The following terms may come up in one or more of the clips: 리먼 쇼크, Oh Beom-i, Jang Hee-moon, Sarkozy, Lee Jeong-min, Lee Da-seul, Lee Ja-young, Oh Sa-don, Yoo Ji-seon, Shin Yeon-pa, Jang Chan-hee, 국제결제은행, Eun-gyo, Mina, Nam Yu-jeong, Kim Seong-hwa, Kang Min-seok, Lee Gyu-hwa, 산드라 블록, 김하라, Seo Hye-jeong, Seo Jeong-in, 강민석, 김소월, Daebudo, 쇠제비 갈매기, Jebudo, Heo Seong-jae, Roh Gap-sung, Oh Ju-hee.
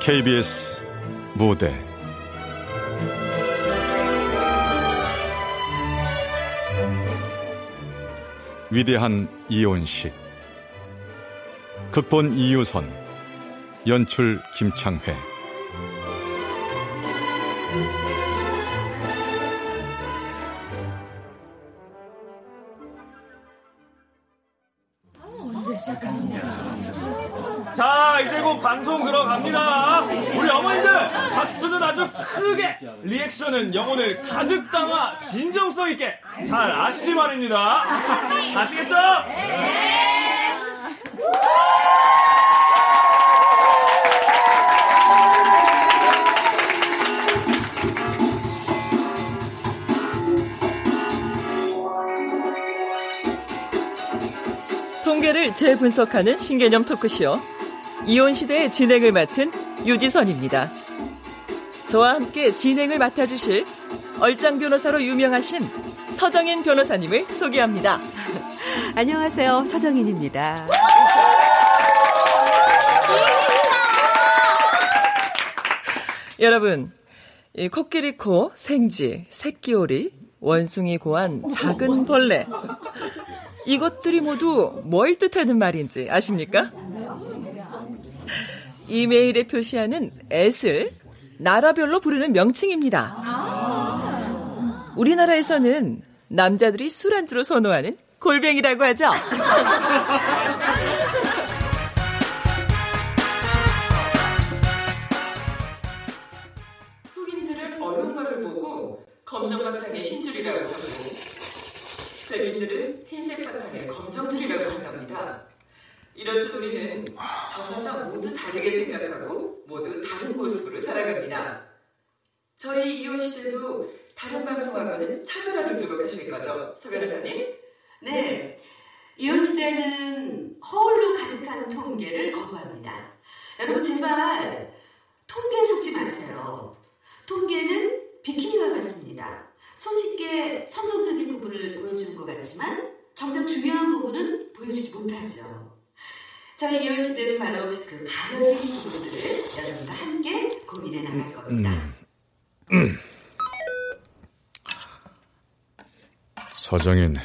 KBS 무대 위대한 이혼식. 극본 이유선, 연출 김창회. 자, 이제 곧 방송 들어갑니다. 우리 어머님들 박수는 아주 크게, 리액션은 영혼을 가득 담아 진정성 있게 잘 아시지 말입니다. 아시겠죠? 네. 통계를 재분석하는 신개념 토크쇼, 이혼시대의 진행을 맡은 유지선입니다. 저와 함께 진행을 맡아주실 얼짱 변호사로 유명하신 서정인 변호사님을 소개합니다. 안녕하세요, 서정인입니다. 여러분, 이 코끼리 코, 생쥐, 새끼오리, 원숭이 고안, 작은 벌레, 이것들이 모두 뭘 뜻하는 말인지 아십니까? 이메일에 표시하는 앳을 나라별로 부르는 명칭입니다. 우리나라에서는 남자들이 술안주로 선호하는 골뱅이라고 하죠. 흑인들은 얼룩말을 보고 검정 바탕에 흰줄이라고 하고, 백인들은 흰색 바탕에 검정줄이라고 한답니다. 이렇듯 우리는 저마다 모두 다르게 생각하고 모두 다른 모습으로 살아갑니다. 저희 이혼시대도 다른 방송하고는 차별화를 두고 가실 거죠, 서 변호사님? 네, 이혼시대는 허울로 가득한 통계를 거부합니다. 여러분, 제발 통계에 속지 마세요. 통계는 비키니와 같습니다. 손쉽게 선정적인 부분을 보여주는 것 같지만 정작 중요한 부분은 보여주지 못하죠. 저희 이혼시대는 바로 그 가려진 부분들을 여러분과 함께 고민해 나갈 겁니다. 서정인,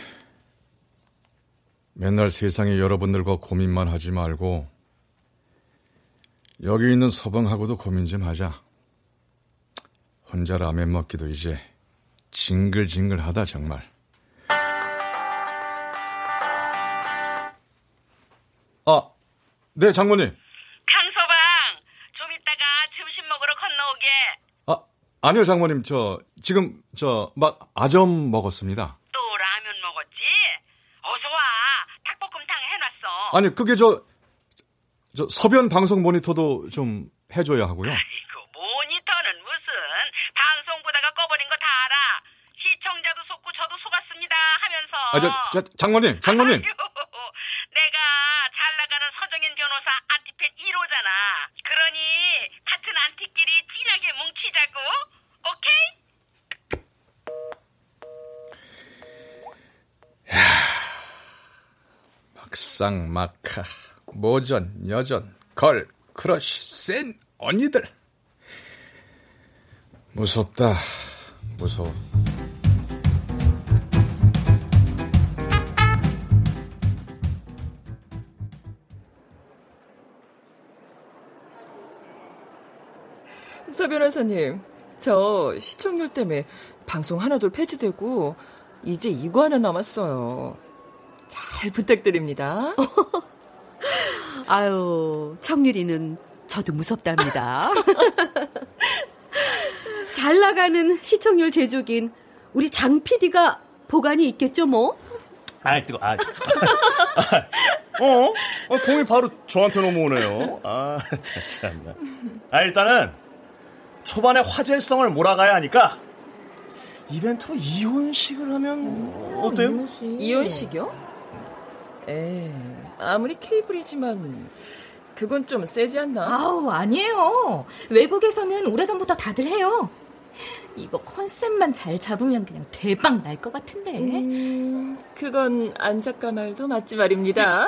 맨날 세상에 여러분들과 고민만 하지 말고 여기 있는 서방하고도 고민 좀 하자. 혼자 라면 먹기도 이제 징글징글하다 정말. 아, 네, 장모님. 강서방, 좀 이따가 점심 먹으러 건너오게. 아, 아니요, 장모님. 지금 막 아점 먹었습니다. 또 라면 먹었지? 어서 와. 닭볶음탕 해놨어. 아니, 그게 저 서변 방송 모니터도 좀 해줘야 하고요. 아이고, 모니터는 무슨. 방송 보다가 꺼버린 거 다 알아. 시청자도 속고 저도 속았습니다 하면서. 아, 장모님. 아유, 내가 잘 나가는 서정인 변호사 안티팬 1호잖아. 그러니 같은 안티끼리 진하게 뭉치자고. 오케이? 야, 막상 막하, 모전, 여전, 걸, 크러쉬, 센 언니들. 무섭다, 무서워. 서 변호사님, 저 시청률 때문에 방송 하나둘 폐지되고 이제 이거 하나 남았어요. 잘 부탁드립니다. 아유, 청률이는 저도 무섭답니다. 잘 나가는 시청률 제조기인 우리 장 PD가 보관이 있겠죠, 뭐? 아이, 뜨거워. 공이 바로 저한테 넘어오네요. 아, 참나. 아, 일단은 초반에 화제성을 몰아가야 하니까 이벤트로 이혼식을 하면 어때요? 이혼식이요? 에이, 아무리 케이블이지만 그건 좀 세지 않나? 아우, 아니에요. 외국에서는 오래전부터 다들 해요. 이거 컨셉만 잘 잡으면 그냥 대박 날 것 같은데. 그건 안 작가 말도 맞지 말입니다.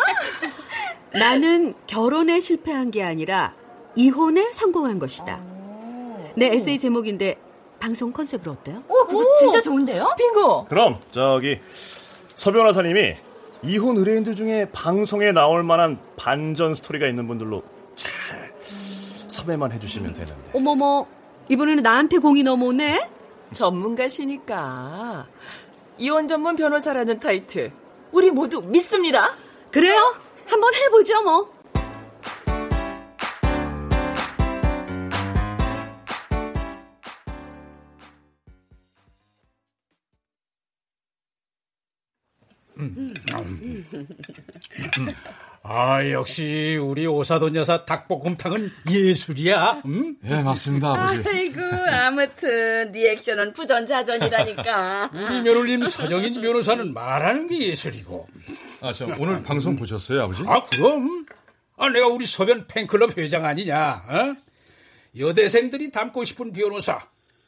나는 결혼에 실패한 게 아니라 이혼에 성공한 것이다. 내 에세이 제목인데 방송 컨셉으로 어때요? 오, 그거 진짜 좋은데요? 빙고. 그럼 저기 서 변호사님이 이혼 의뢰인들 중에 방송에 나올 만한 반전 스토리가 있는 분들로 잘 섭외만 해주시면 되는데. 어머머, 이번에는 나한테 공이 넘어오네? 전문가시니까. 이혼 전문 변호사라는 타이틀 우리 모두 믿습니다. 그래요? 한번 해보죠 뭐. 아, 역시 우리 오사돈 여사 닭볶음탕은 예술이야. 응? 예, 맞습니다, 아버지. 아이고, 아무튼 리액션은 부전자전이라니까. 우리 며느님 서정인 변호사는 말하는 게 예술이고. 아, 저 오늘 방송 보셨어요, 아버지? 아, 그럼. 아, 내가 우리 서변 팬클럽 회장 아니냐? 어? 여대생들이 닮고 싶은 변호사.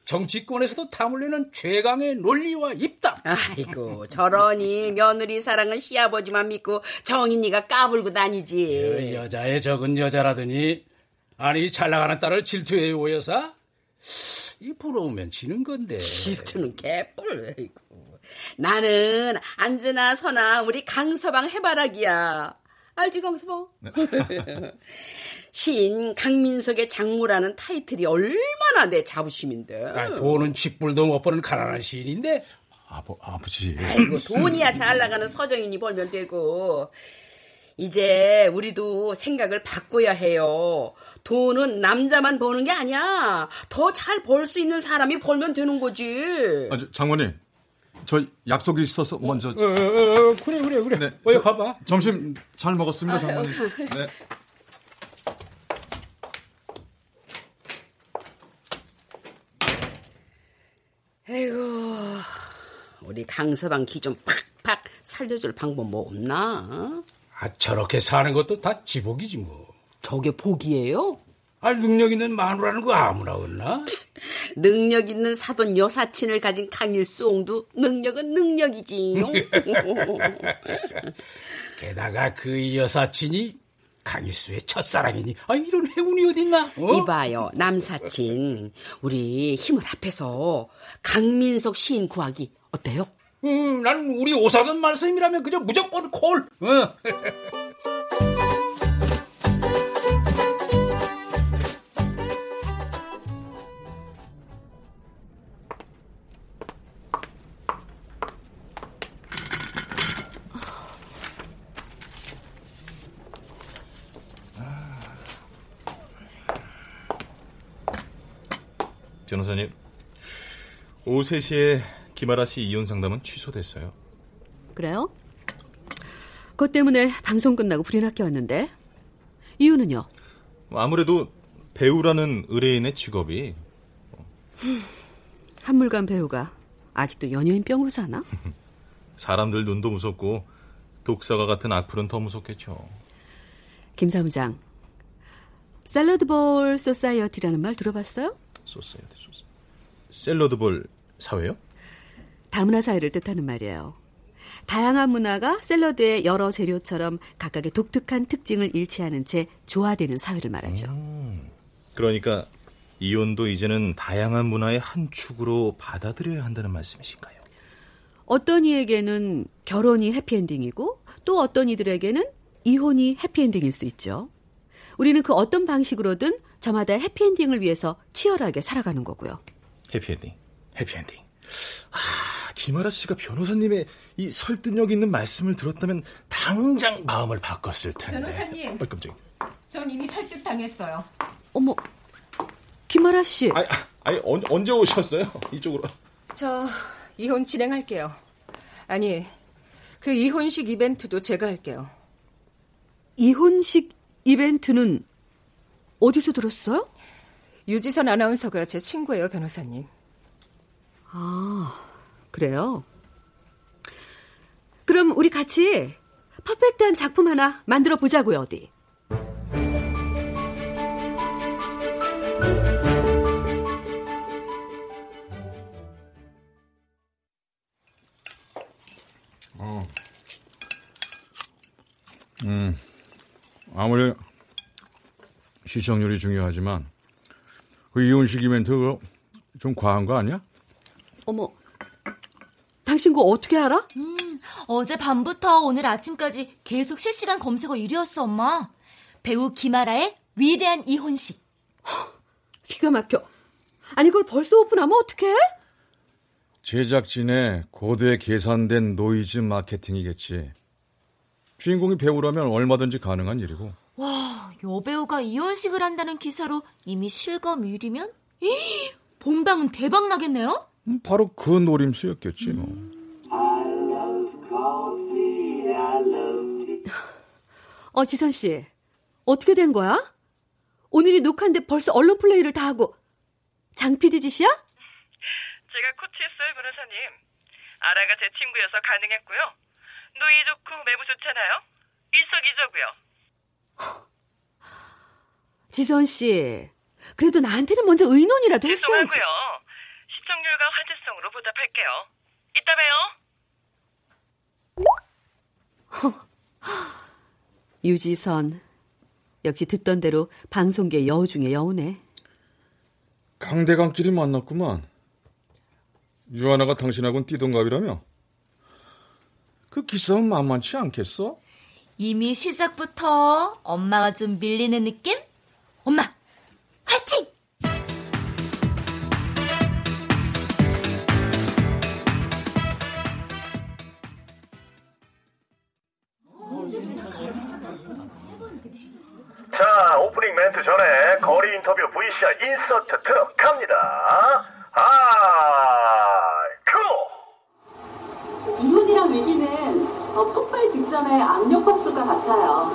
정치권에서도 탐을 내는 최강의 논리와 입담. 아이고, 저러니 며느리 사랑은 시아버지만 믿고 정인이가 까불고 다니지. 여자의 적은 여자라더니. 아니, 잘나가는 딸을 질투해요, 오 여사? 이 부러우면 지는 건데. 질투는 개뿔. 아이고. 나는 안즈나 서나 우리 강서방 해바라기야. 알지, 강서방? 시인 강민석의 장모라는 타이틀이 얼마나 내 자부심인데. 아니, 돈은 쥐뿔도 못 버는 가난한 시인인데. 아버지. 아이고, 돈이야 잘 나가는 서정인이 벌면 되고. 이제 우리도 생각을 바꿔야 해요. 돈은 남자만 버는 게 아니야. 더 잘 벌 수 있는 사람이 벌면 되는 거지. 아, 장모님, 저 약속이 있어서 먼저. 그래. 네, 어여 가봐. 점심 잘 먹었습니다, 장모님. 네. 에이고, 우리 강서방 기 좀 팍팍 살려줄 방법 뭐 없나? 아, 저렇게 사는 것도 다 지복이지 뭐. 저게 복이에요? 아, 능력 있는 마누라는 거 아무나 없나? 능력 있는 사돈 여사친을 가진 강일수 옹도 능력은 능력이지. 게다가 그 여사친이 강일수의 첫사랑이니, 아, 이런 행운이 어딨나? 어? 이봐요, 남사친. 우리 힘을 합해서 강민석 시인 구하기 어때요? 난 우리 오사돈 말씀이라면 그저 무조건 콜. 변호사님, 오후 3시에 김하라 씨 이혼 상담은 취소됐어요. 그래요? 그것 때문에 방송 끝나고 부리학교 왔는데. 이유는요? 아무래도 배우라는 의뢰인의 직업이. 한물간 배우가 아직도 연예인병으로 사나? 사람들 눈도 무섭고 독사가 같은 악플은 더 무섭겠죠. 김 사무장, 샐러드볼 소사이어티라는 말 들어봤어요? 소사이어티. 샐러드볼 사회요? 다문화 사회를 뜻하는 말이에요. 다양한 문화가 샐러드의 여러 재료처럼 각각의 독특한 특징을 일치하는 채 조화되는 사회를 말하죠. 그러니까 이혼도 이제는 다양한 문화의 한 축으로 받아들여야 한다는 말씀이신가요? 어떤 이에게는 결혼이 해피엔딩이고 또 어떤 이들에게는 이혼이 해피엔딩일 수 있죠. 우리는 그 어떤 방식으로든 저마다 해피엔딩을 위해서 치열하게 살아가는 거고요. 해피엔딩. 아, 김하라 씨가 변호사님의 이 설득력 있는 말씀을 들었다면 당장 마음을 바꿨을 텐데. 변호사님. 어, 깜짝이야. 전 이미 설득당했어요. 어머, 김하라 씨. 아니 언제 오셨어요? 이쪽으로. 저 이혼 진행할게요. 아니, 그 이혼식 이벤트도 제가 할게요. 이혼식 이벤트는 어디서 들었어요? 유지선 아나운서가 제 친구예요, 변호사님. 아, 그래요? 그럼 우리 같이 퍼펙트한 작품 하나 만들어 보자고요, 어디. 아무리 시청률이 중요하지만 그 이혼식 이벤트 그거 좀 과한 거 아니야? 어머, 당신 그거 어떻게 알아? 어제 밤부터 오늘 아침까지 계속 실시간 검색어 1위였어, 엄마. 배우 김하라의 위대한 이혼식. 기가 막혀. 아니, 이걸 벌써 오픈하면 어떡해? 제작진의 고도에 계산된 노이즈 마케팅이겠지. 주인공이 배우라면 얼마든지 가능한 일이고. 와, 여배우가 이혼식을 한다는 기사로 이미 실검 1위면? 에이, 본방은 대박 나겠네요? 바로 그 노림수였겠지, 뭐. 지선 씨, 어떻게 된 거야? 오늘이 녹화인데 벌써 언론 플레이를 다 하고 장 PD 짓이야? 제가 코치했어요, 변호사님. 아라가 제 친구여서 가능했고요. 노이 좋고 매부 좋잖아요. 일석이조고요. 지선 씨, 그래도 나한테는 먼저 의논이라도 했어야지. 죄송하고요. 시청률과 화제성으로 보답할게요. 이따 봬요. 유지선, 역시 듣던 대로 방송계 여우 중에 여우네. 강대강끼리 만났구만. 유하나가 당신하고는 띠동갑이라며? 그 기싸움 만만치 않겠어? 이미 시작부터 엄마가 좀 밀리는 느낌? 엄마, 화이팅! 자, 오프닝 멘트 전에 거리 인터뷰 VCR 인서트 들어갑니다. 큐! 이혼이란 위기는 폭발 직전의 압력밥솥과 같아요.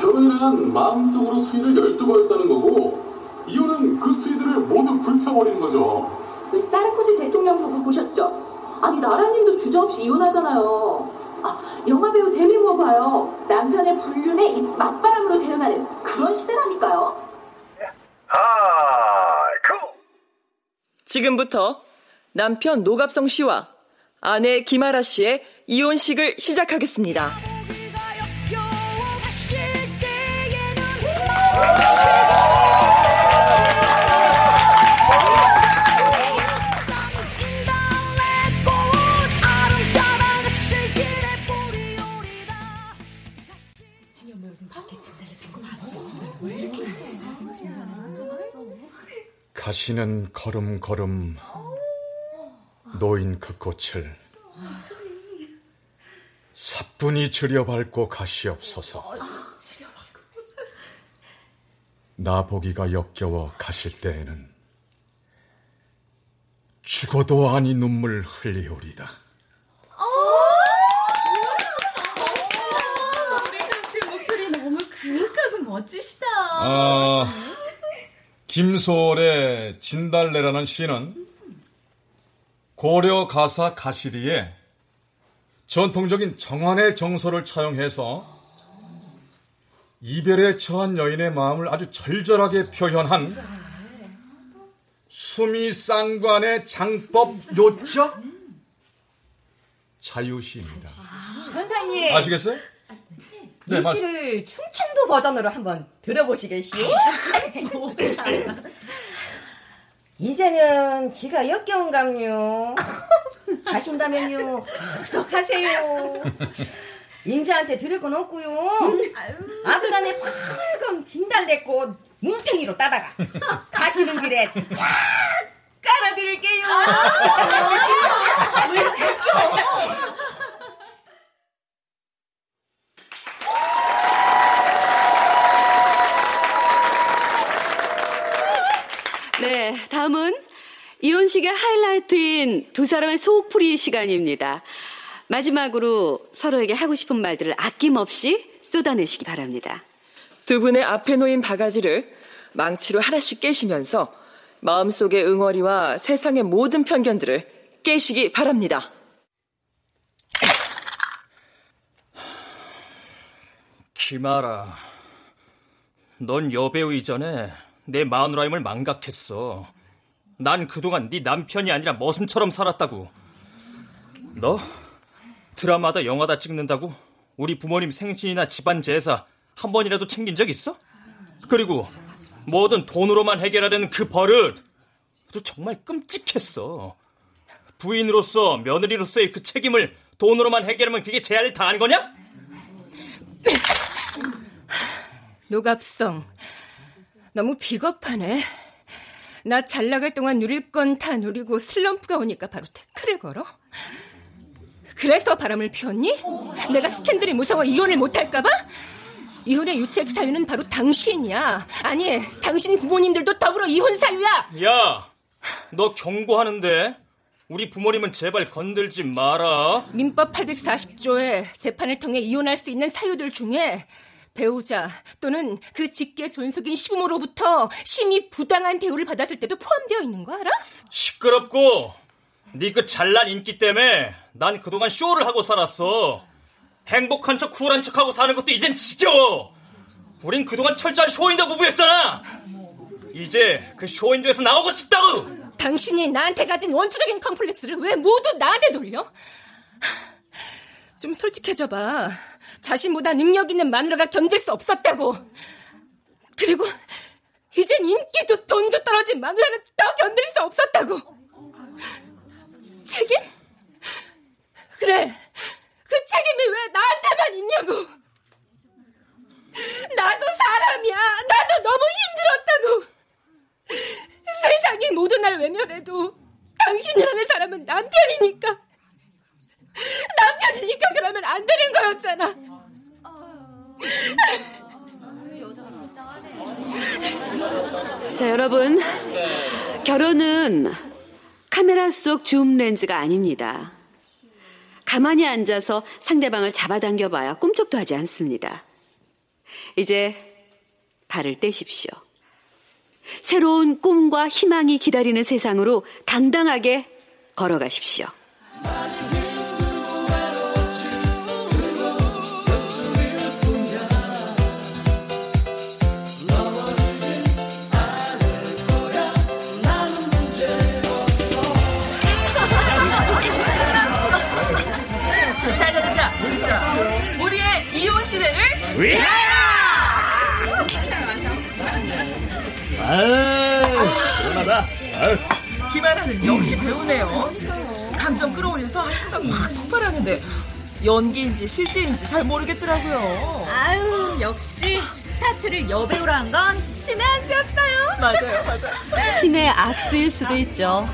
결혼이란 마음속으로 수위를 12번 짜는 거고, 이혼은 그 수위들을 모두 붉혀버리는 거죠. 그 사르코지 대통령 부부 보셨죠? 아니, 나라님도 주저없이 이혼하잖아요. 영화배우 데미모어 봐요. 남편의 불륜에 이 맞바람으로 대응하는 그런 시대라니까요. 지금부터 남편 노갑성 씨와 아내 김하라 씨의 이혼식을 시작하겠습니다. 가시는 걸음걸음 노인 그 꽃을 사뿐히 들여밟고 가시옵소서. 나 보기가 역겨워 가실 때에는 죽어도 아니 눈물 흘리오리다. 목소리 너무 그윽하고 멋지시다. 김소월의 진달래라는 시는 고려 가사 가시리에 전통적인 정한의 정서를 차용해서 이별에 처한 여인의 마음을 아주 절절하게 표현한 수미쌍관의 장법 요적 자유시입니다. 선생님, 아시겠어요? 네, 이 시를 충청도 버전으로 한번 들어보시겠시오? 이제는 지가 역겨운 감요. 가신다면요 쏙 가세요. 인자한테 들을 건 없고요. 앞산에 펄금 진달래꽃 뭉텅이로 따다가 가시는 길에 쫙 깔아드릴게요. 왜 이렇게 웃겨? 네, 다음은 이혼식의 하이라이트인 두 사람의 속풀이 시간입니다. 마지막으로 서로에게 하고 싶은 말들을 아낌없이 쏟아내시기 바랍니다. 두 분의 앞에 놓인 바가지를 망치로 하나씩 깨시면서 마음속의 응어리와 세상의 모든 편견들을 깨시기 바랍니다. 김하라, 넌 여배우 이전에 내 마누라임을 망각했어. 난 그동안 네 남편이 아니라 머슴처럼 살았다고. 너 드라마다 영화다 찍는다고 우리 부모님 생신이나 집안 제사 한 번이라도 챙긴 적 있어? 그리고 뭐든 돈으로만 해결하려는 그 버릇, 아주 정말 끔찍했어. 부인으로서, 며느리로서의 그 책임을 돈으로만 해결하면 그게 제 할 일 다 하는 거냐? 노갑성, 너무 비겁하네. 나 잘 나갈 동안 누릴 건 다 누리고 슬럼프가 오니까 바로 태클을 걸어? 그래서 바람을 피웠니? 내가 스캔들이 무서워 이혼을 못할까 봐? 이혼의 유책 사유는 바로 당신이야. 아니, 당신 부모님들도 더불어 이혼 사유야. 야, 너 경고하는데 우리 부모님은 제발 건들지 마라. 민법 840조에 재판을 통해 이혼할 수 있는 사유들 중에 배우자 또는 그 직계 존속인 시부모로부터 심히 부당한 대우를 받았을 때도 포함되어 있는 거 알아? 시끄럽고 네 그 잘난 인기 때문에 난 그동안 쇼를 하고 살았어. 행복한 척 쿨한 척하고 사는 것도 이젠 지겨워. 우린 그동안 철저한 쇼인도 부부였잖아. 이제 그 쇼인도에서 나오고 싶다고. 당신이 나한테 가진 원초적인 컴플렉스를 왜 모두 나한테 돌려? 좀 솔직해져봐. 자신보다 능력 있는 마누라가 견딜 수 없었다고. 그리고 이젠 인기도 돈도 떨어진 마누라는 더 견딜 수 없었다고. 책임? 그래, 그 책임이 왜 나한테만 있냐고. 나도 사람이야. 나도 너무 힘들었다고. 세상이 모두 날 외면해도 당신이라는 사람은 남편이니까. 남편이니까 그러면 안 되는 거였잖아. 자, 여러분, 결혼은 카메라 속 줌 렌즈가 아닙니다. 가만히 앉아서 상대방을 잡아당겨봐야 꿈쩍도 하지 않습니다. 이제 발을 떼십시오. 새로운 꿈과 희망이 기다리는 세상으로 당당하게 걸어가십시오. 김하라는 역시 배우네요. 감정 끌어올려서 신경 막 폭발하는데 연기인지 실제인지 잘 모르겠더라고요. 아유, 역시 스타트를 여배우라 한 건 신의 악수였어요. 맞아요, 맞아요. 신의 악수일 수도 있죠.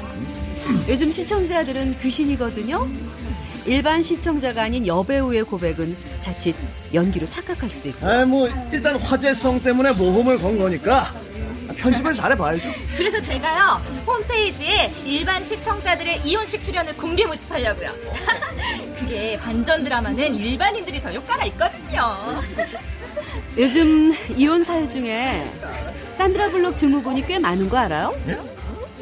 요즘 시청자들은 귀신이거든요. 일반 시청자가 아닌 여배우의 고백은 자칫 연기로 착각할 수도 있고. 아, 뭐 일단 화제성 때문에 모험을 건 거니까 편집을 잘해봐야죠. 그래서 제가요, 홈페이지에 일반 시청자들의 이혼식 출연을 공개 모집하려고요. 그게 반전 드라마는 일반인들이 더 효과가 있거든요. 요즘 이혼 사유 중에 산드라 블록 증후군이 꽤 많은 거 알아요? 예?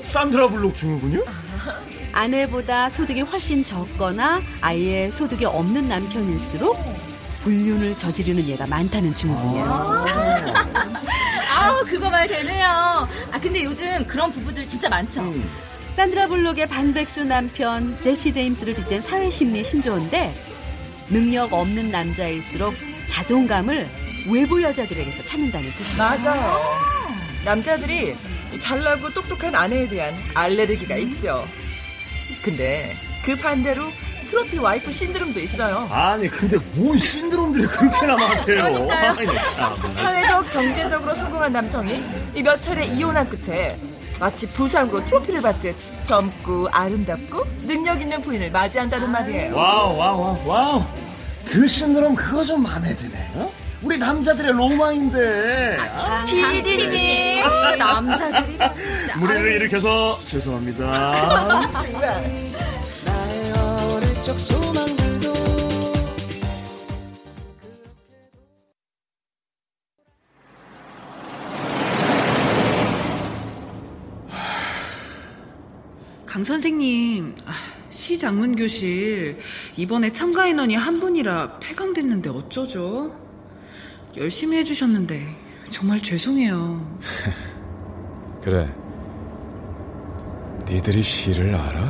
산드라 블록 증후군이요? 아내보다 소득이 훨씬 적거나 아예 소득이 없는 남편일수록 불륜을 저지르는 얘가 많다는 증후군이에요. 아우, 그거 말 되네요. 아, 근데 요즘 그런 부부들 진짜 많죠. 산드라 블록의 반백수 남편 제시 제임스를 빗댄 사회심리 신조어인데, 능력 없는 남자일수록 자존감을 외부 여자들에게서 찾는다는 뜻이에요. 맞아요. 남자들이 잘나고 똑똑한 아내에 대한 알레르기가 있죠. 근데 그 반대로 트로피 와이프 신드롬도 있어요. 아니, 근데 뭔 신드롬들이 그렇게나 많대요. 사회적, 경제적으로 성공한 남성이 몇 차례 이혼한 끝에 마치 부상으로 트로피를 받듯 젊고 아름답고 능력 있는 부인을 맞이한다는 말이에요. 와우, 와우, 와우. 그 신드롬 그거 좀 마음에 드네. 어? 우리 남자들의 로망인데. 피디님, 남자들이 진짜 무리를 일으켜서 죄송합니다. 나의 어릴 적 소망들도 강 선생님, 시장문교실 이번에 참가 인원이 한 분이라 폐강됐는데 어쩌죠? 열심히 해주셨는데 정말 죄송해요. 그래, 니들이 시를 알아?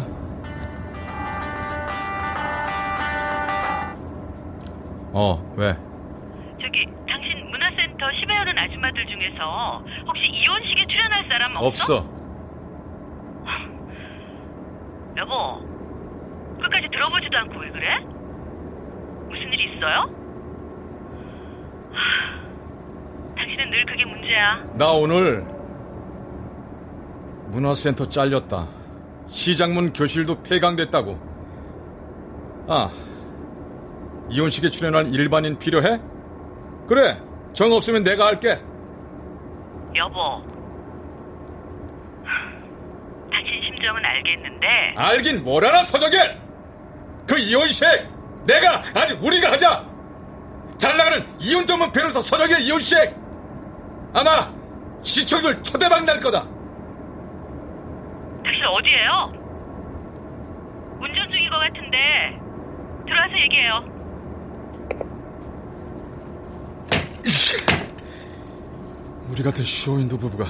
왜? 저기, 당신 문화센터 시베어른 아줌마들 중에서 혹시 이혼식에 출연할 사람 없어? 없어. 여보, 끝까지 들어보지도 않고 왜 그래? 무슨 일 있어요? 당신은 늘 그게 문제야. 나 오늘 문화센터 잘렸다. 시장문 교실도 폐강됐다고. 이혼식에 출연한 일반인 필요해? 그래, 정 없으면 내가 할게. 여보, 당신 심정은 알겠는데. 알긴 뭘 알아, 서정일! 그 이혼식 우리가 하자! 잘나가는 이혼 전문 변호사 서정일 이혼식! 아마 시청률 초대박날 거다. 당신 어디에요? 운전 중인 것 같은데 들어와서 얘기해요. 우리 같은 쇼윈도 부부가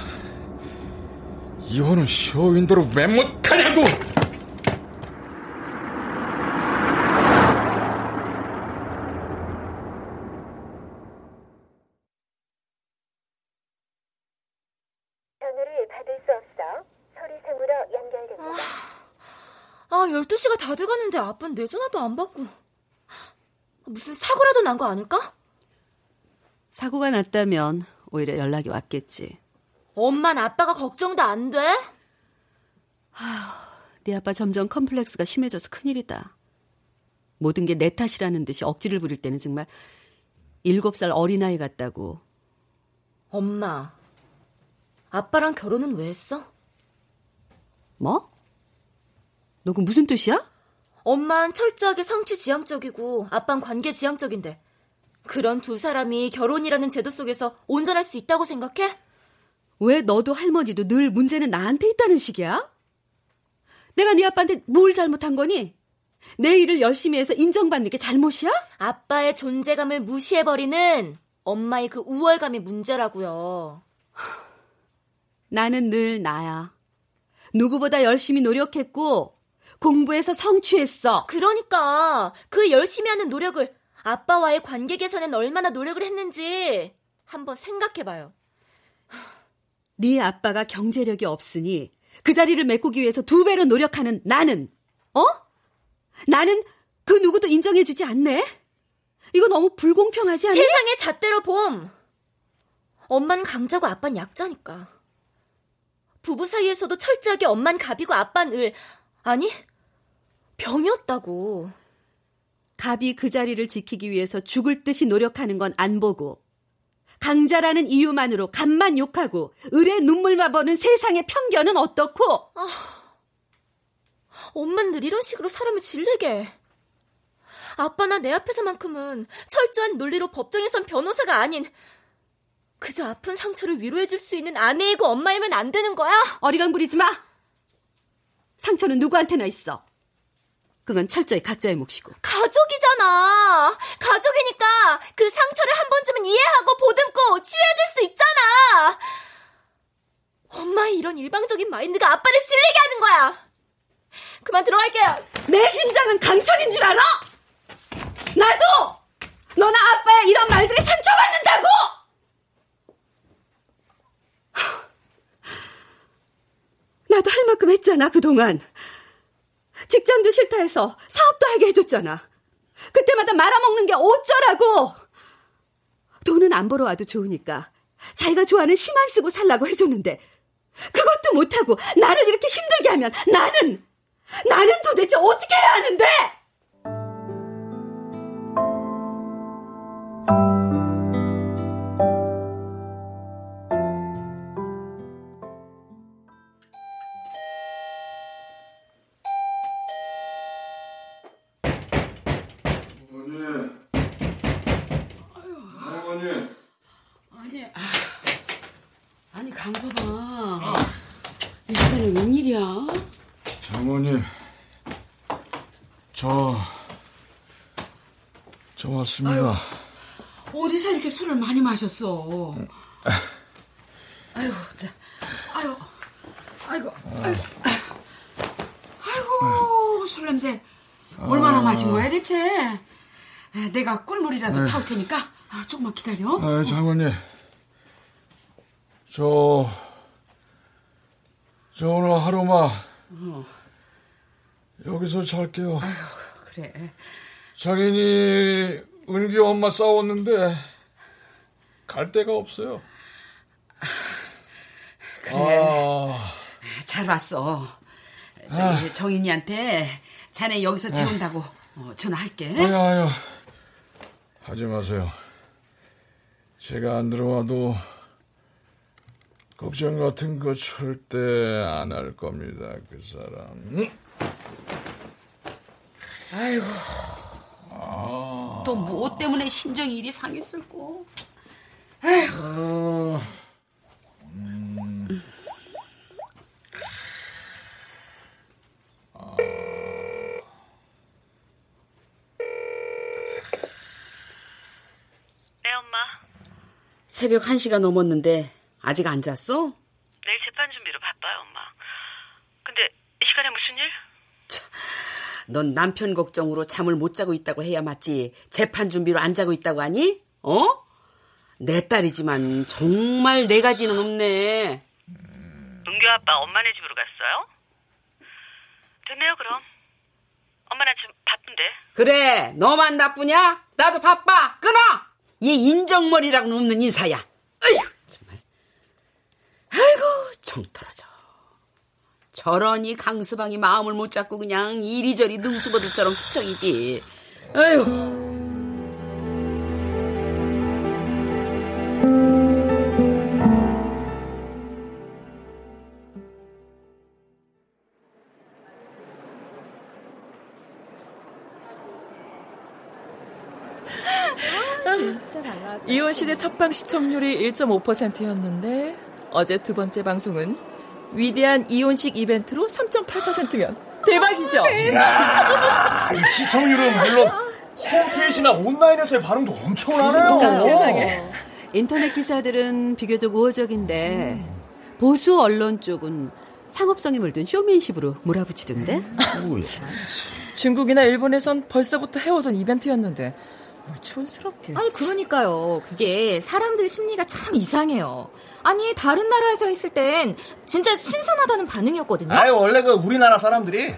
이혼은 쇼윈도로 왜 못하냐고! 전화를 받을 수 없어 서류상으로 연결됩니다. 12시가 다 돼가는데 아빠는 내 전화도 안 받고. 무슨 사고라도 난 거 아닐까? 사고가 났다면 오히려 연락이 왔겠지. 엄만 아빠가 걱정도 안 돼? 네 아빠 점점 컴플렉스가 심해져서 큰일이다. 모든 게 내 탓이라는 듯이 억지를 부릴 때는 정말 7살 어린아이 같다고. 엄마, 아빠랑 결혼은 왜 했어? 뭐? 너 그 무슨 뜻이야? 엄만 철저하게 성취지향적이고 아빠는 관계지향적인데 그런 두 사람이 결혼이라는 제도 속에서 온전할 수 있다고 생각해? 왜 너도 할머니도 늘 문제는 나한테 있다는 식이야? 내가 네 아빠한테 뭘 잘못한 거니? 내 일을 열심히 해서 인정받는 게 잘못이야? 아빠의 존재감을 무시해버리는 엄마의 그 우월감이 문제라고요. 나는 늘 나야. 누구보다 열심히 노력했고 공부해서 성취했어. 그러니까 그 열심히 하는 노력을 아빠와의 관계 개선엔 얼마나 노력을 했는지 한번 생각해봐요. 네 아빠가 경제력이 없으니 그 자리를 메꾸기 위해서 2배로 노력하는 나는, 나는 그 누구도 인정해주지 않네? 이거 너무 불공평하지 않니? 세상의 잣대로 봄! 엄만 강자고 아빠는 약자니까. 부부 사이에서도 철저하게 엄만 갑이고 아빠는 을, 아니, 병이었다고. 갑이 그 자리를 지키기 위해서 죽을 듯이 노력하는 건 안 보고 강자라는 이유만으로 갑만 욕하고 을의 눈물만 버는 세상의 편견은 어떻고? 엄만 늘 이런 식으로 사람을 질리게. 아빠나 내 앞에서만큼은 철저한 논리로 법정에 선 변호사가 아닌 그저 아픈 상처를 위로해줄 수 있는 아내이고 엄마이면 안 되는 거야? 어리광 부리지 마. 상처는 누구한테나 있어. 그건 철저히 각자의 몫이고. 가족이잖아. 가족이니까 그 상처를 한 번쯤은 이해하고 보듬고 치유해줄 수 있잖아. 엄마의 이런 일방적인 마인드가 아빠를 질리게 하는 거야. 그만 들어갈게요. 내 심장은 강철인 줄 알아? 나도 너나 아빠야 이런 말들에 상처받는다고. 나도 할 만큼 했잖아. 그동안 직장도 싫다 해서 사업도 하게 해줬잖아. 그때마다 말아먹는 게 어쩌라고. 돈은 안 벌어와도 좋으니까 자기가 좋아하는 시만 쓰고 살라고 해줬는데 그것도 못하고 나를 이렇게 힘들게 하면 나는 도대체 어떻게 해야 하는데? 장모님, 저 왔습니다. 아유, 어디서 이렇게 술을 많이 마셨어? 아유, 자, 아유, 아이고, 아이고, 아이고, 술 냄새 얼마나 마신 거야, 대체? 내가 꿀물이라도 타올 테니까 조금만 기다려. 아, 장모님, 저 오늘 하루만 여기서 잘게요. 아유, 그래. 장인이 은규 엄마 싸웠는데 갈 데가 없어요. 그래. 아. 잘 왔어. 정인이한테 자네 여기서 재운다고 전화할게. 아유. 하지 마세요. 제가 안 들어와도 걱정 같은 거 절대 안 할 겁니다, 그 사람. 아이고, 또 뭐 때문에 심정이 이리 상했을꼬. 아이고. 네, 엄마. 새벽 1시가 넘었는데 아직 안 잤어? 내일 재판 준비로 바빠요, 엄마. 근데 이 시간에 무슨 일? 참, 넌 남편 걱정으로 잠을 못 자고 있다고 해야 맞지. 재판 준비로 안 자고 있다고 하니? 어? 내 딸이지만 정말 내 가지는 없네. 은규 아빠 엄마네 집으로 갔어요? 됐네요, 그럼. 엄마 나 지금 바쁜데. 그래, 너만 나쁘냐? 나도 바빠. 끊어! 얘 인정머리라고는 없는 인사야. 으야! 아이고, 정 떨어져. 저러니 강수방이 마음을 못 잡고 그냥 이리저리 능수버들처럼 휘청이지. 아이고. 이혼시대 첫방 시청률이 1.5%였는데 어제 두 번째 방송은 위대한 이혼식 이벤트로 3.8%면 대박이죠. 대박! 이 시청률은 물론 홈페이지나 온라인에서의 반응도 엄청나네요. 세상에. 인터넷 기사들은 비교적 우호적인데 보수 언론 쪽은 상업성이 물든 쇼맨십으로 몰아붙이던데. 중국이나 일본에선 벌써부터 해오던 이벤트였는데 촌스럽게. 아니 그러니까요. 그게 사람들 심리가 참 이상해요. 아니 다른 나라에서 했을 땐 진짜 신선하다는 반응이었거든요. 아니 원래 그 우리나라 사람들이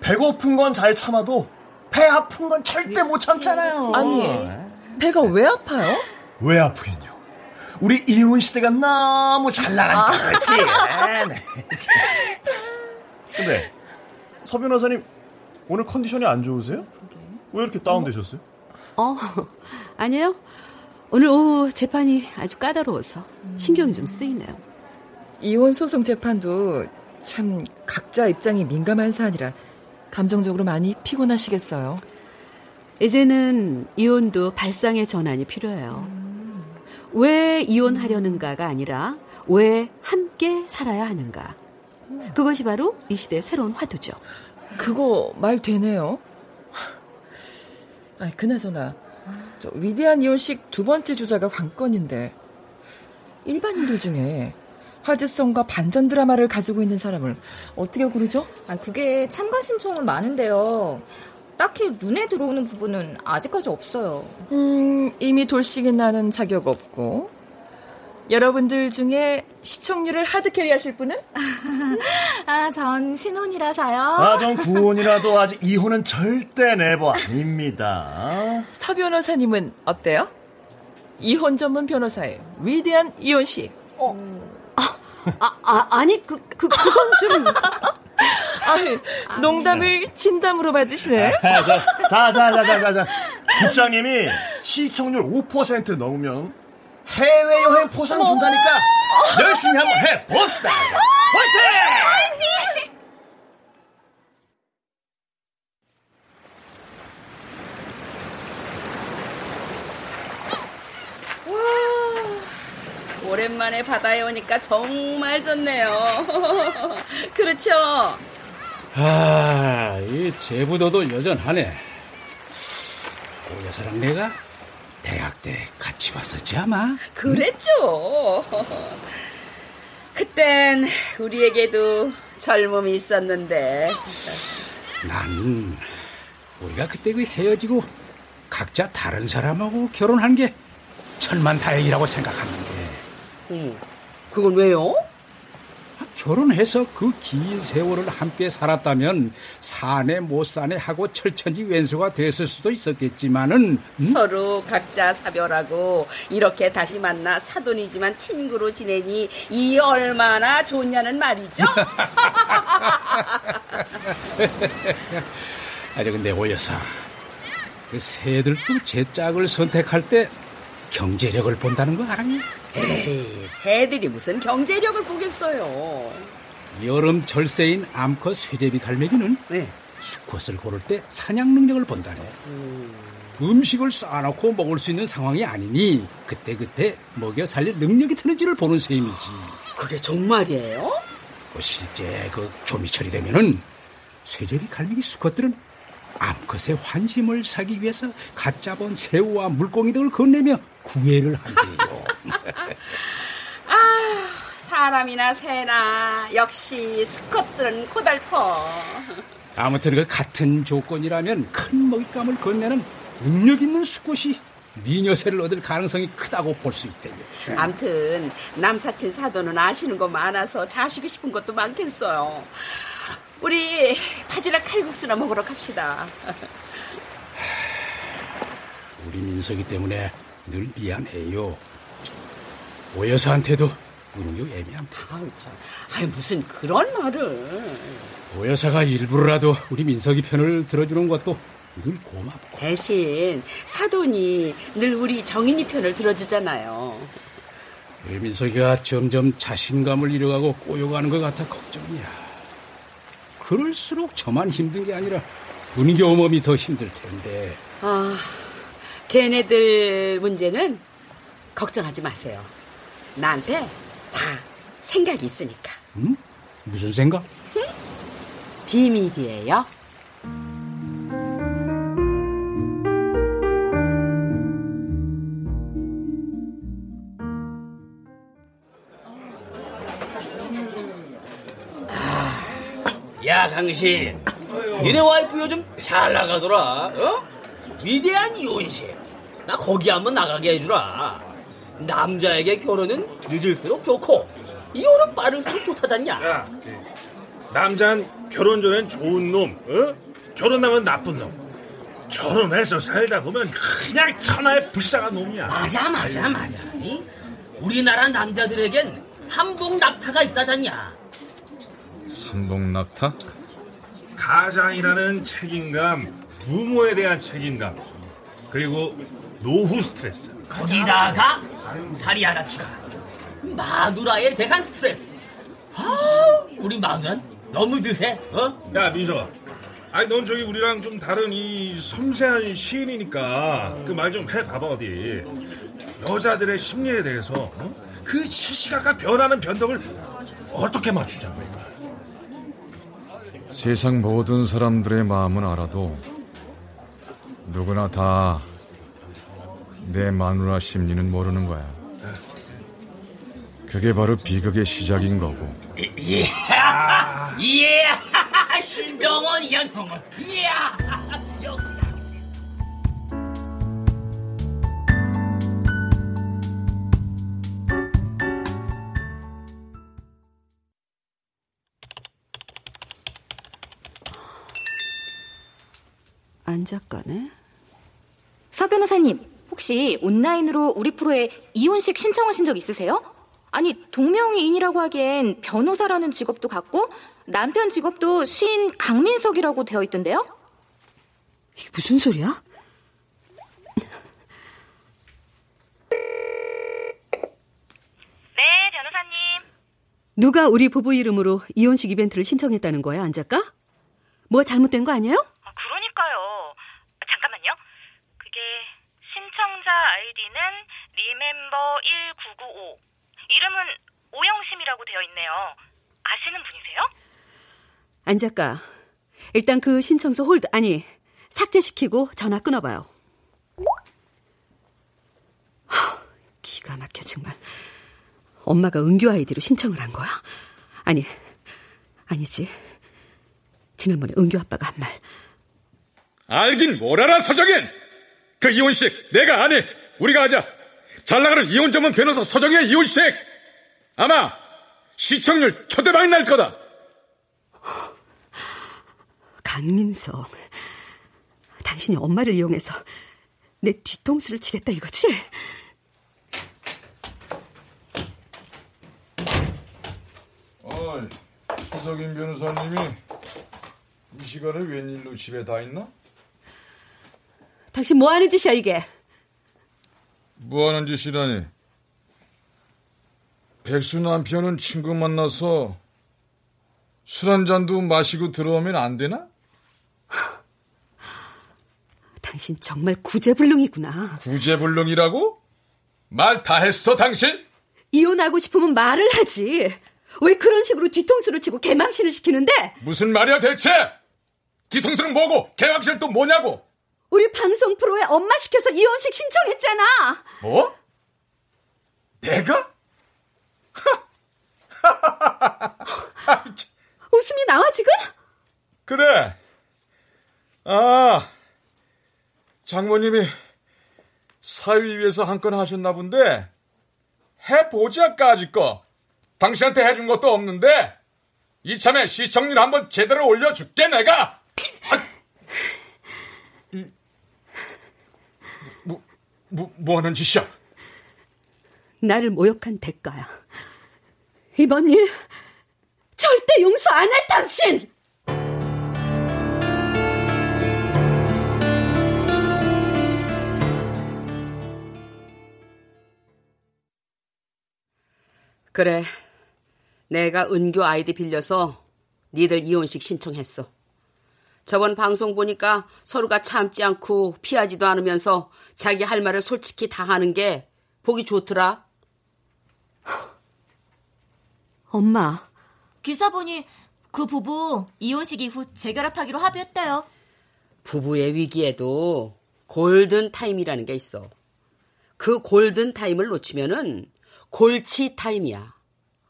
배고픈 건 잘 참아도 배 아픈 건 절대 못 참잖아요. 아니 배가 왜 아파요? 왜 아프겠냐. 우리 이혼 시대가 너무 잘 나가니까 그렇지. 근데 서 변호사님 오늘 컨디션이 안 좋으세요? 왜 이렇게 다운되셨어요? 아니에요. 오늘 오후 재판이 아주 까다로워서 신경이 좀 쓰이네요. 이혼 소송 재판도 참 각자 입장이 민감한 사안이라 감정적으로 많이 피곤하시겠어요. 이제는 이혼도 발상의 전환이 필요해요. 왜 이혼하려는가가 아니라 왜 함께 살아야 하는가. 그것이 바로 이 시대의 새로운 화두죠. 그거 말 되네요. 아니, 그나저나 저 위대한 이혼식 두 번째 주자가 관건인데 일반인들 중에 화제성과 반전 드라마를 가지고 있는 사람을 어떻게 고르죠? 아니, 그게 참가 신청은 많은데요. 딱히 눈에 들어오는 부분은 아직까지 없어요. 이미 돌싱이 나는 자격 없고. 여러분들 중에 시청률을 하드캐리 하실 분은? 아, 전 신혼이라서요. 아, 전 구혼이라도 아직 이혼은 절대 네버 아닙니다. 서 변호사님은 어때요? 이혼 전문 변호사의 위대한 이혼식. 아니, 그건 좀. 아니, 농담을 진담으로 받으시네. 자. 국장님이 시청률 5% 넘으면 해외여행 포상 준다니까 열심히 한번 해봅시다. 화이팅! 와, 오랜만에 바다에 오니까 정말 좋네요. 그렇죠? 아, 이 제부도도 여전하네. 오 여사랑 내가 대학 때 같이 봤었지 아마? 그랬죠. 그땐 우리에게도 젊음이 있었는데. 난 우리가 그때 그 헤어지고 각자 다른 사람하고 결혼한 게 천만다행이라고 생각하는데. 그건 왜요? 결혼해서 그 긴 세월을 함께 살았다면 사내 못 사내 하고 철천지 왼수가 됐을 수도 있었겠지만은 서로 각자 사별하고 이렇게 다시 만나 사돈이지만 친구로 지내니 이 얼마나 좋냐는 말이죠. 아니 근데 오 여사 그 새들도 제 짝을 선택할 때 경제력을 본다는 거 알아요? 에이, 새들이 무슨 경제력을 보겠어요. 여름 절세인 암컷 쇠제비 갈매기는 네. 수컷을 고를 때 사냥 능력을 본다네. 음식을 쌓아놓고 먹을 수 있는 상황이 아니니 그때그때 먹여 살릴 능력이 트는지를 보는 셈이지. 그게 정말이에요? 실제 그 조미철이 되면은 쇠제비 갈매기 수컷들은 암컷의 환심을 사기 위해서 가짜 본 새우와 물고기 등을 건네며 구애를 한대요. 아, 사람이나 새나 역시 수컷들은 고달퍼. 아무튼 그 같은 조건이라면 큰 먹잇감을 건네는 능력 있는 수컷이 미녀새를 얻을 가능성이 크다고 볼 수 있대요. 아무튼 남사친 사돈은 아시는 거 많아서 자시고 싶은 것도 많겠어요. 우리 바지락 칼국수나 먹으러 갑시다. 우리 민석이 때문에 늘 미안해요. 오 여사한테도 음료 애미한테. 아이 무슨 그런 말을. 오 여사가 일부러라도 우리 민석이 편을 들어주는 것도 늘 고맙고. 대신 사돈이 늘 우리 정인이 편을 들어주잖아요. 우리 민석이가 점점 자신감을 잃어가고 꼬여가는 것 같아 걱정이야. 그럴수록 저만 힘든 게 아니라 은교 몸이 더 힘들 텐데. 아, 걔네들 문제는 걱정하지 마세요. 나한테 다 생각이 있으니까. 응? 무슨 생각? 응? 비밀이에요. 야 강신, 니네 와이프 요즘 잘 나가더라. 어? 위대한 이혼식. 나 거기 한번 나가게 해주라. 남자에게 결혼은 늦을수록 좋고 이혼은 빠를수록 좋다잖냐. 야, 남자는 결혼 전엔 좋은 놈, 어? 결혼하면 나쁜 놈. 결혼해서 살다 보면 그냥 천하의 불쌍한 놈이야. 맞아. 이? 우리나라 남자들에겐 삼복낙타가 있다잖냐. 삼복낙타? 가장이라는 책임감, 부모에 대한 책임감, 그리고 노후 스트레스. 거기다가 다리 하나 추가. 마누라에 대한 스트레스. 아, 우리 마누란 너무 드세. 어? 야 민석아, 아니 넌 저기 우리랑 좀 다른 이 섬세한 시인이니까 그 말 좀 해봐봐. 어디 여자들의 심리에 대해서 어? 그 시시각각 변하는 변덕을 어떻게 맞추자고. 세상 모든 사람들의 마음은 알아도 누구나 다 내 마누라 심리는 모르는 거야. 그게 바로 비극의 시작인 거고. 안 작가네. 서 변호사님, 혹시 온라인으로 우리 프로에 이혼식 신청하신 적 있으세요? 아니, 동명이인이라고 하기엔 변호사라는 직업도 갖고 남편 직업도 시인 강민석이라고 되어 있던데요? 이게 무슨 소리야? 네, 변호사님. 누가 우리 부부 이름으로 이혼식 이벤트를 신청했다는 거야, 안 작가? 뭐가 잘못된 거 아니에요? 신청자 아이디는 리멤버 1995. 이름은 오영심이라고 되어 있네요. 아시는 분이세요? 안 작가, 일단 그 신청서 홀드, 아니 삭제시키고 전화 끊어봐요. 기가 막혀 정말. 엄마가 은규 아이디로 신청을 한 거야? 아니, 아니지. 지난번에 은규 아빠가 한 말. 알긴 뭘 알아, 서정인! 그 이혼식 내가 안 해. 우리가 하자. 잘나가는 이혼 전문 변호사 서정인의 이혼식. 아마 시청률 초대박이 날 거다. 강민석, 당신이 엄마를 이용해서 내 뒤통수를 치겠다 이거지? 서정인 변호사님이 이 시간에 웬일로 집에 다 있나? 당신 뭐하는 짓이야 이게? 뭐하는 짓이라니? 백수 남편은 친구 만나서 술 한 잔도 마시고 들어오면 안 되나? 당신 정말 구제불능이구나. 구제불능이라고? 말 다 했어 당신? 이혼하고 싶으면 말을 하지. 왜 그런 식으로 뒤통수를 치고 개망신을 시키는데? 무슨 말이야 대체? 뒤통수는 뭐고 개망신은 또 뭐냐고? 우리 방송 프로에 엄마 시켜서 이혼식 신청했잖아. 뭐? 내가? 웃음이 나와 지금? 그래. 아, 장모님이 사위위에서 한 건 하셨나 본데 해보자 까짓 거. 당신한테 해준 것도 없는데 이참에 시청률 한번 제대로 올려줄게 내가. 아, 뭐하는 짓이야? 나를 모욕한 대가야. 이번 일 절대 용서 안 해 당신. 그래, 내가 은교 아이디 빌려서 니들 이혼식 신청했어. 저번 방송 보니까 서로가 참지 않고 피하지도 않으면서 자기 할 말을 솔직히 다 하는 게 보기 좋더라. 엄마, 기사 보니 그 부부 이혼식 이후 재결합하기로 합의했대요. 부부의 위기에도 골든타임이라는 게 있어. 그 골든타임을 놓치면은 골치타임이야.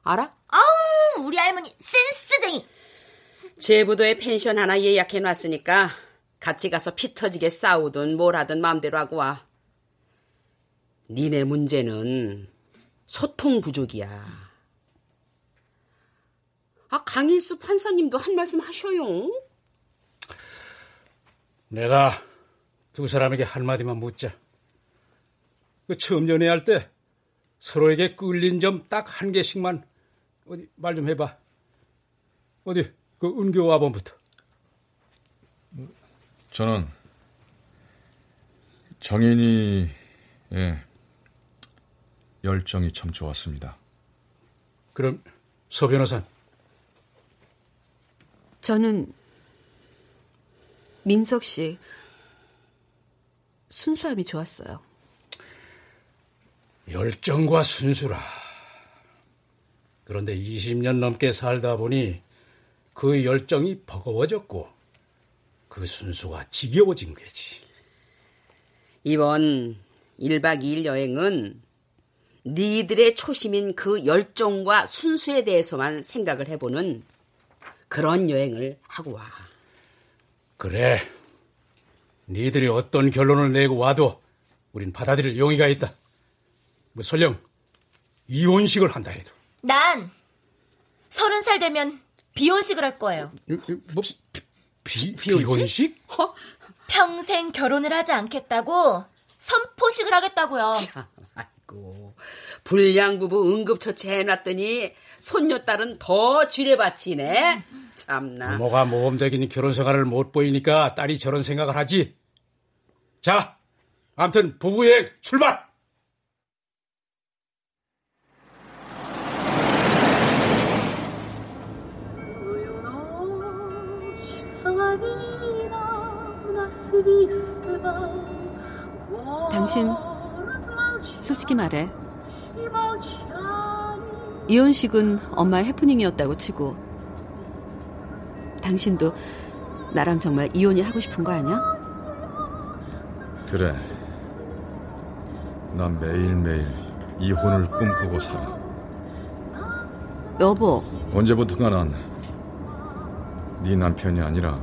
알아? 아우, 우리 할머니 센스쟁이. 제부도에 펜션 하나 예약해놨으니까 같이 가서 피 터지게 싸우든 뭘 하든 마음대로 하고 와. 니네 문제는 소통 부족이야. 아, 강일수 판사님도 한 말씀 하셔요. 내가 두 사람에게 한마디만 묻자. 처음 연애할 때 서로에게 끌린 점 딱 한 개씩만 어디 말 좀 해봐. 어디 그 은교 아범부터. 저는 정인이의 열정이 참 좋았습니다. 그럼 서 변호사님. 저는 민석 씨 순수함이 좋았어요. 열정과 순수라. 그런데 20년 넘게 살다 보니 그 열정이 버거워졌고 그 순수가 지겨워진 거지. 이번 1박 2일 여행은 니들의 초심인 그 열정과 순수에 대해서만 생각을 해보는 그런 여행을 하고 와. 그래, 니들이 어떤 결론을 내고 와도 우린 받아들일 용의가 있다. 뭐 설령 이혼식을 한다 해도 난 30살 되면 비혼식을 할 거예요. 뭐 비혼식? 어? 평생 결혼을 하지 않겠다고 선포식을 하겠다고요. 참, 아이고, 불량부부 응급처치 해놨더니 손녀딸은 더 지뢰밭이네. 참나. 부모가 모범적인 결혼 생활을 못 보이니까 딸이 저런 생각을 하지. 자, 아무튼 부부의 출발. 당신 솔직히 말해. 이혼식은 엄마의 해프닝이었다고 치고 당신도 나랑 정말 이혼이 하고 싶은 거 아니야? 그래. 난 매일매일 이혼을 꿈꾸고 살아. 여보. 언제부턴가 난 네 남편이 아니라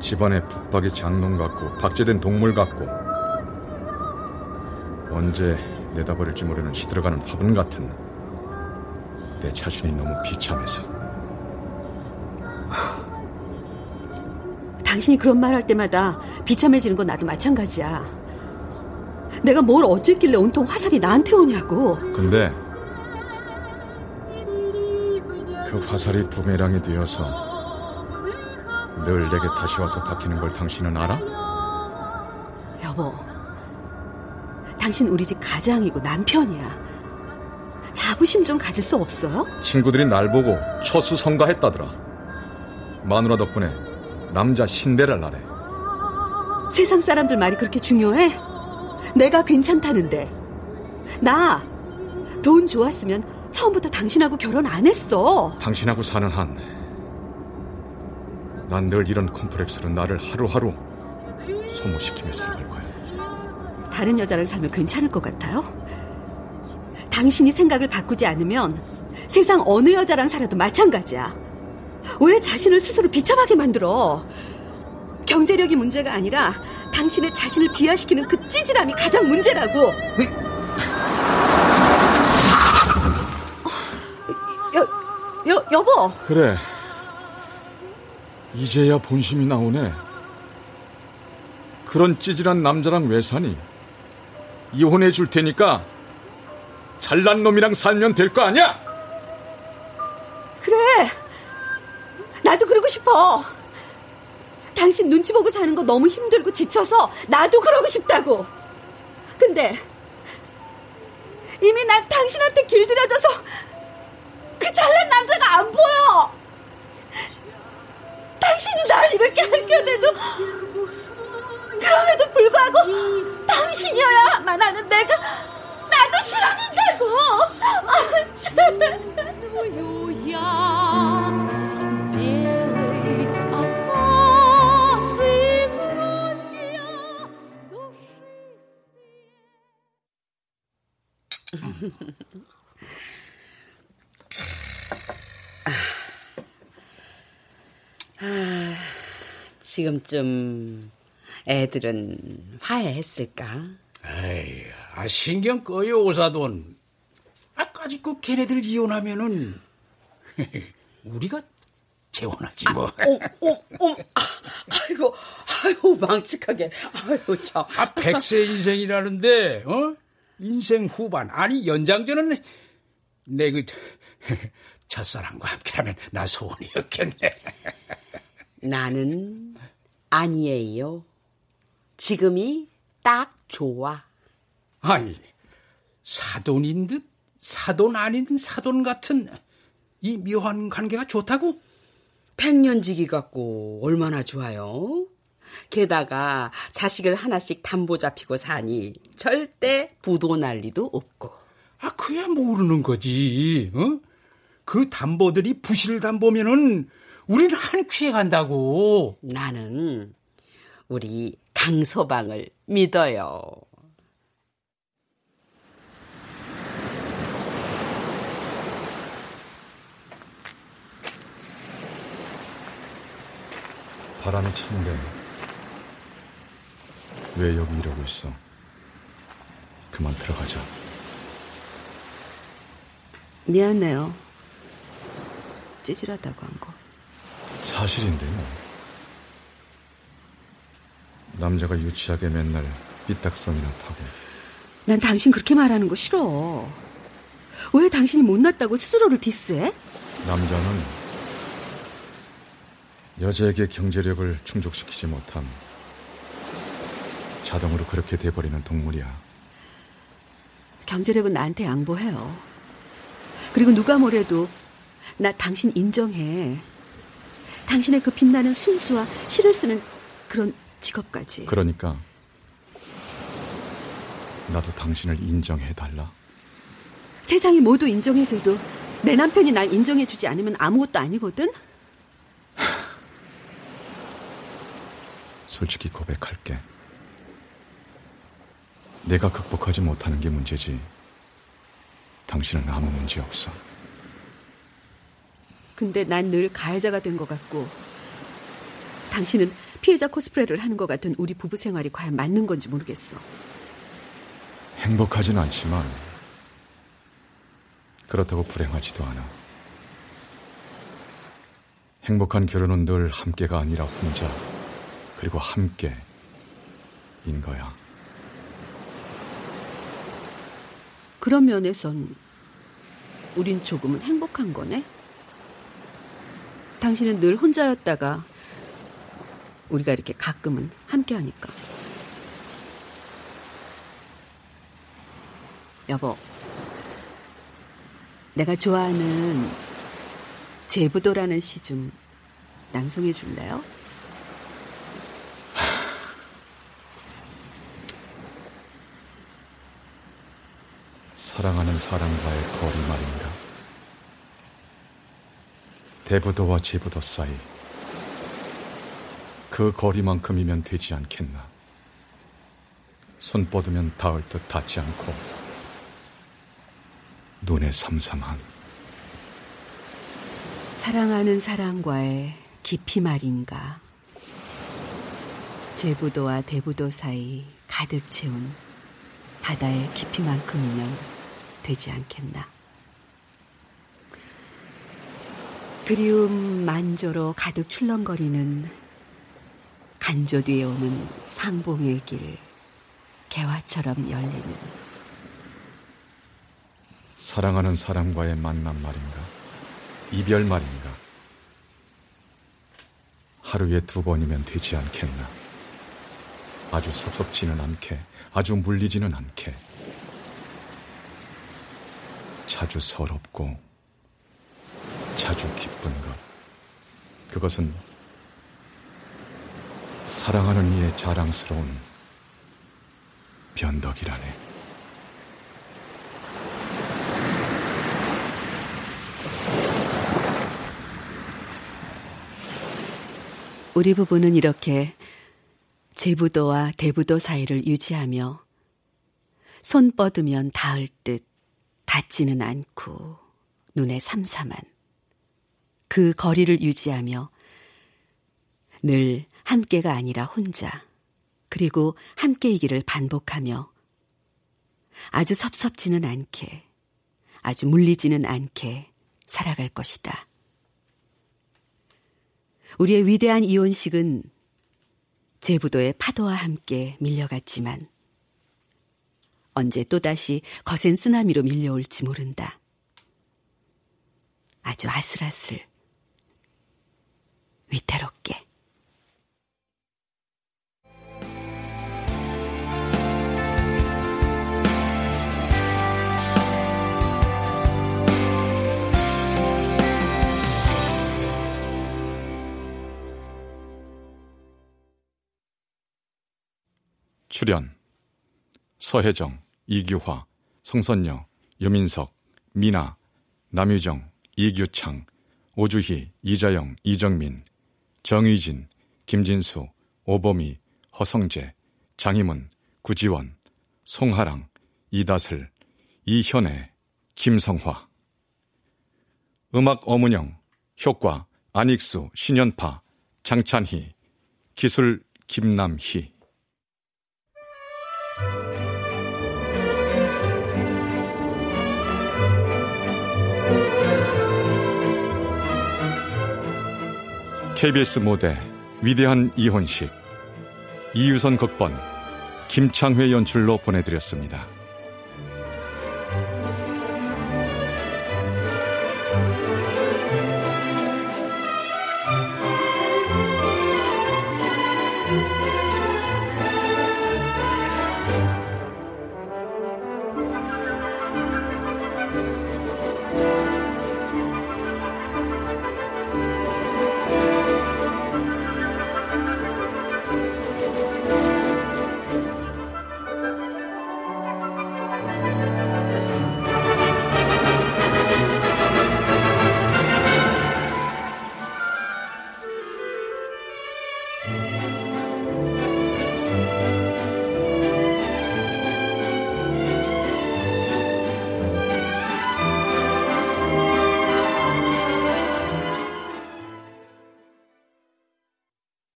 집안의 북박이 장놈 같고 박제된 동물 같고 언제 내다버릴지 모르는 시들어가는 화분 같은 내 자신이 너무 비참해서. 당신이 그런 말 할 때마다 비참해지는 건 나도 마찬가지야. 내가 뭘 어쨌길래 온통 화살이 나한테 오냐고. 근데 그 화살이 부메랑이 되어서 늘 내게 다시 와서 박히는 걸 당신은 알아? 여보, 당신 우리 집 가장이고 남편이야. 자부심 좀 가질 수 없어요? 친구들이 날 보고 처수 성가했다더라. 마누라 덕분에 남자 신배를 하래. 세상 사람들 말이 그렇게 중요해? 내가 괜찮다는데. 나 돈 좋았으면 처음부터 당신하고 결혼 안 했어. 당신하고 사는 한 난 늘 이런 콤플렉스로 나를 하루하루 소모시키며 살아갈 거야. 다른 여자랑 살면 괜찮을 것 같아요? 당신이 생각을 바꾸지 않으면 세상 어느 여자랑 살아도 마찬가지야. 왜 자신을 스스로 비참하게 만들어? 경제력이 문제가 아니라 당신의 자신을 비하시키는 그 찌질함이 가장 문제라고. 여보. 그래. 이제야 본심이 나오네. 그런 찌질한 남자랑 왜 사니? 이혼해 줄 테니까 잘난 놈이랑 살면 될 거 아니야? 그래. 나도 그러고 싶어. 당신 눈치 보고 사는 거 너무 힘들고 지쳐서 나도 그러고 싶다고. 근데 이미 난 당신한테 길들여져서 그 잘난 남자가 안 보여. 당신이 날 이렇게 할겨대도 그럼에도 불구하고 당신이어야만 하는 내가 나도 싫어진다고. 아, 지금쯤 애들은 화해했을까? 에이, 신경 꺼요, 오사돈. 아까지 그 걔네들 이혼하면은 우리가 재혼하지 뭐. 아이고 망측하게. 아이고 참. 100세 인생이라는데, 어? 인생 후반 아니 연장전은 내 그 첫사랑과 함께라면 나 소원이었겠네. 나는 아니에요. 지금이 딱 좋아. 아니, 사돈인 듯 사돈 아닌 사돈 같은 이 묘한 관계가 좋다고? 100년지기 같고 얼마나 좋아요. 게다가 자식을 하나씩 담보 잡히고 사니 절대 부도 난리도 없고. 아, 그야 모르는 거지. 어? 그 담보들이 부실 담보면은 우리는 한 큐에 간다고. 나는 우리 강서방을 믿어요. 바람이 찬데 왜 여기 이러고 있어? 그만 들어가자. 미안해요. 찌질하다고 한 거. 사실인데 뭐. 남자가 유치하게 맨날 삐딱선이나 타고. 난 당신 그렇게 말하는 거 싫어. 왜 당신이 못났다고 스스로를 디스해? 남자는 여자에게 경제력을 충족시키지 못함. 자동으로 그렇게 돼버리는 동물이야. 경제력은 나한테 양보해요. 그리고 누가 뭐래도 나 당신 인정해. 당신의 그 빛나는 순수와 시를 쓰는 그런 직업까지. 그러니까 나도 당신을 인정해달라. 세상이 모두 인정해줘도 내 남편이 날 인정해주지 않으면 아무것도 아니거든. 솔직히 고백할게. 내가 극복하지 못하는 게 문제지 당신은 아무 문제 없어. 근데 난 늘 가해자가 된 것 같고 당신은 피해자 코스프레를 하는 것 같은 우리 부부 생활이 과연 맞는 건지 모르겠어. 행복하진 않지만 그렇다고 불행하지도 않아. 행복한 결혼은 늘 함께가 아니라 혼자, 그리고 함께인 거야. 그런 면에선 우린 조금은 행복한 거네? 당신은 늘 혼자였다가 우리가 이렇게 가끔은 함께하니까. 여보, 내가 좋아하는 제부도라는 시 좀 낭송해 줄래요? 사랑하는 사람과의 거리 말인가. 대부도와 제부도 사이 그 거리만큼이면 되지 않겠나. 손 뻗으면 닿을 듯 닿지 않고 눈에 삼삼한. 사랑하는 사랑과의 깊이 말인가. 제부도와 대부도 사이 가득 채운 바다의 깊이만큼이면 되지 않겠나. 그리움 만조로 가득 출렁거리는 간조 뒤에 오는 상봉의 길, 개화처럼 열리는. 사랑하는 사람과의 만남 말인가, 이별 말인가. 하루에 2번이면 되지 않겠나. 아주 섭섭지는 않게, 아주 물리지는 않게. 자주 서럽고 자주 기쁜 것, 그것은 사랑하는 이의 자랑스러운 변덕이라네. 우리 부부는 이렇게 제부도와 대부도 사이를 유지하며 손 뻗으면 닿을 듯 닿지는 않고 눈에 삼삼한 그 거리를 유지하며 늘 함께가 아니라 혼자, 그리고 함께이기를 반복하며 아주 섭섭지는 않게, 아주 물리지는 않게 살아갈 것이다. 우리의 위대한 이혼식은 제부도의 파도와 함께 밀려갔지만 언제 또다시 거센 쓰나미로 밀려올지 모른다. 아주 아슬아슬, 위태롭게. 출연 서혜정, 이규화, 성선녀, 유민석, 미나, 남유정, 이규창, 오주희, 이자영, 이정민, 정의진, 김진수, 오범이, 허성재, 장희문, 구지원, 송하랑, 이다슬, 이현애, 김성화. 음악 어문영, 효과, 안익수, 신연파, 장찬희, 기술 김남희. KBS 무대 위대한 이혼식, 이유선 극본, 김창회 연출로 보내드렸습니다.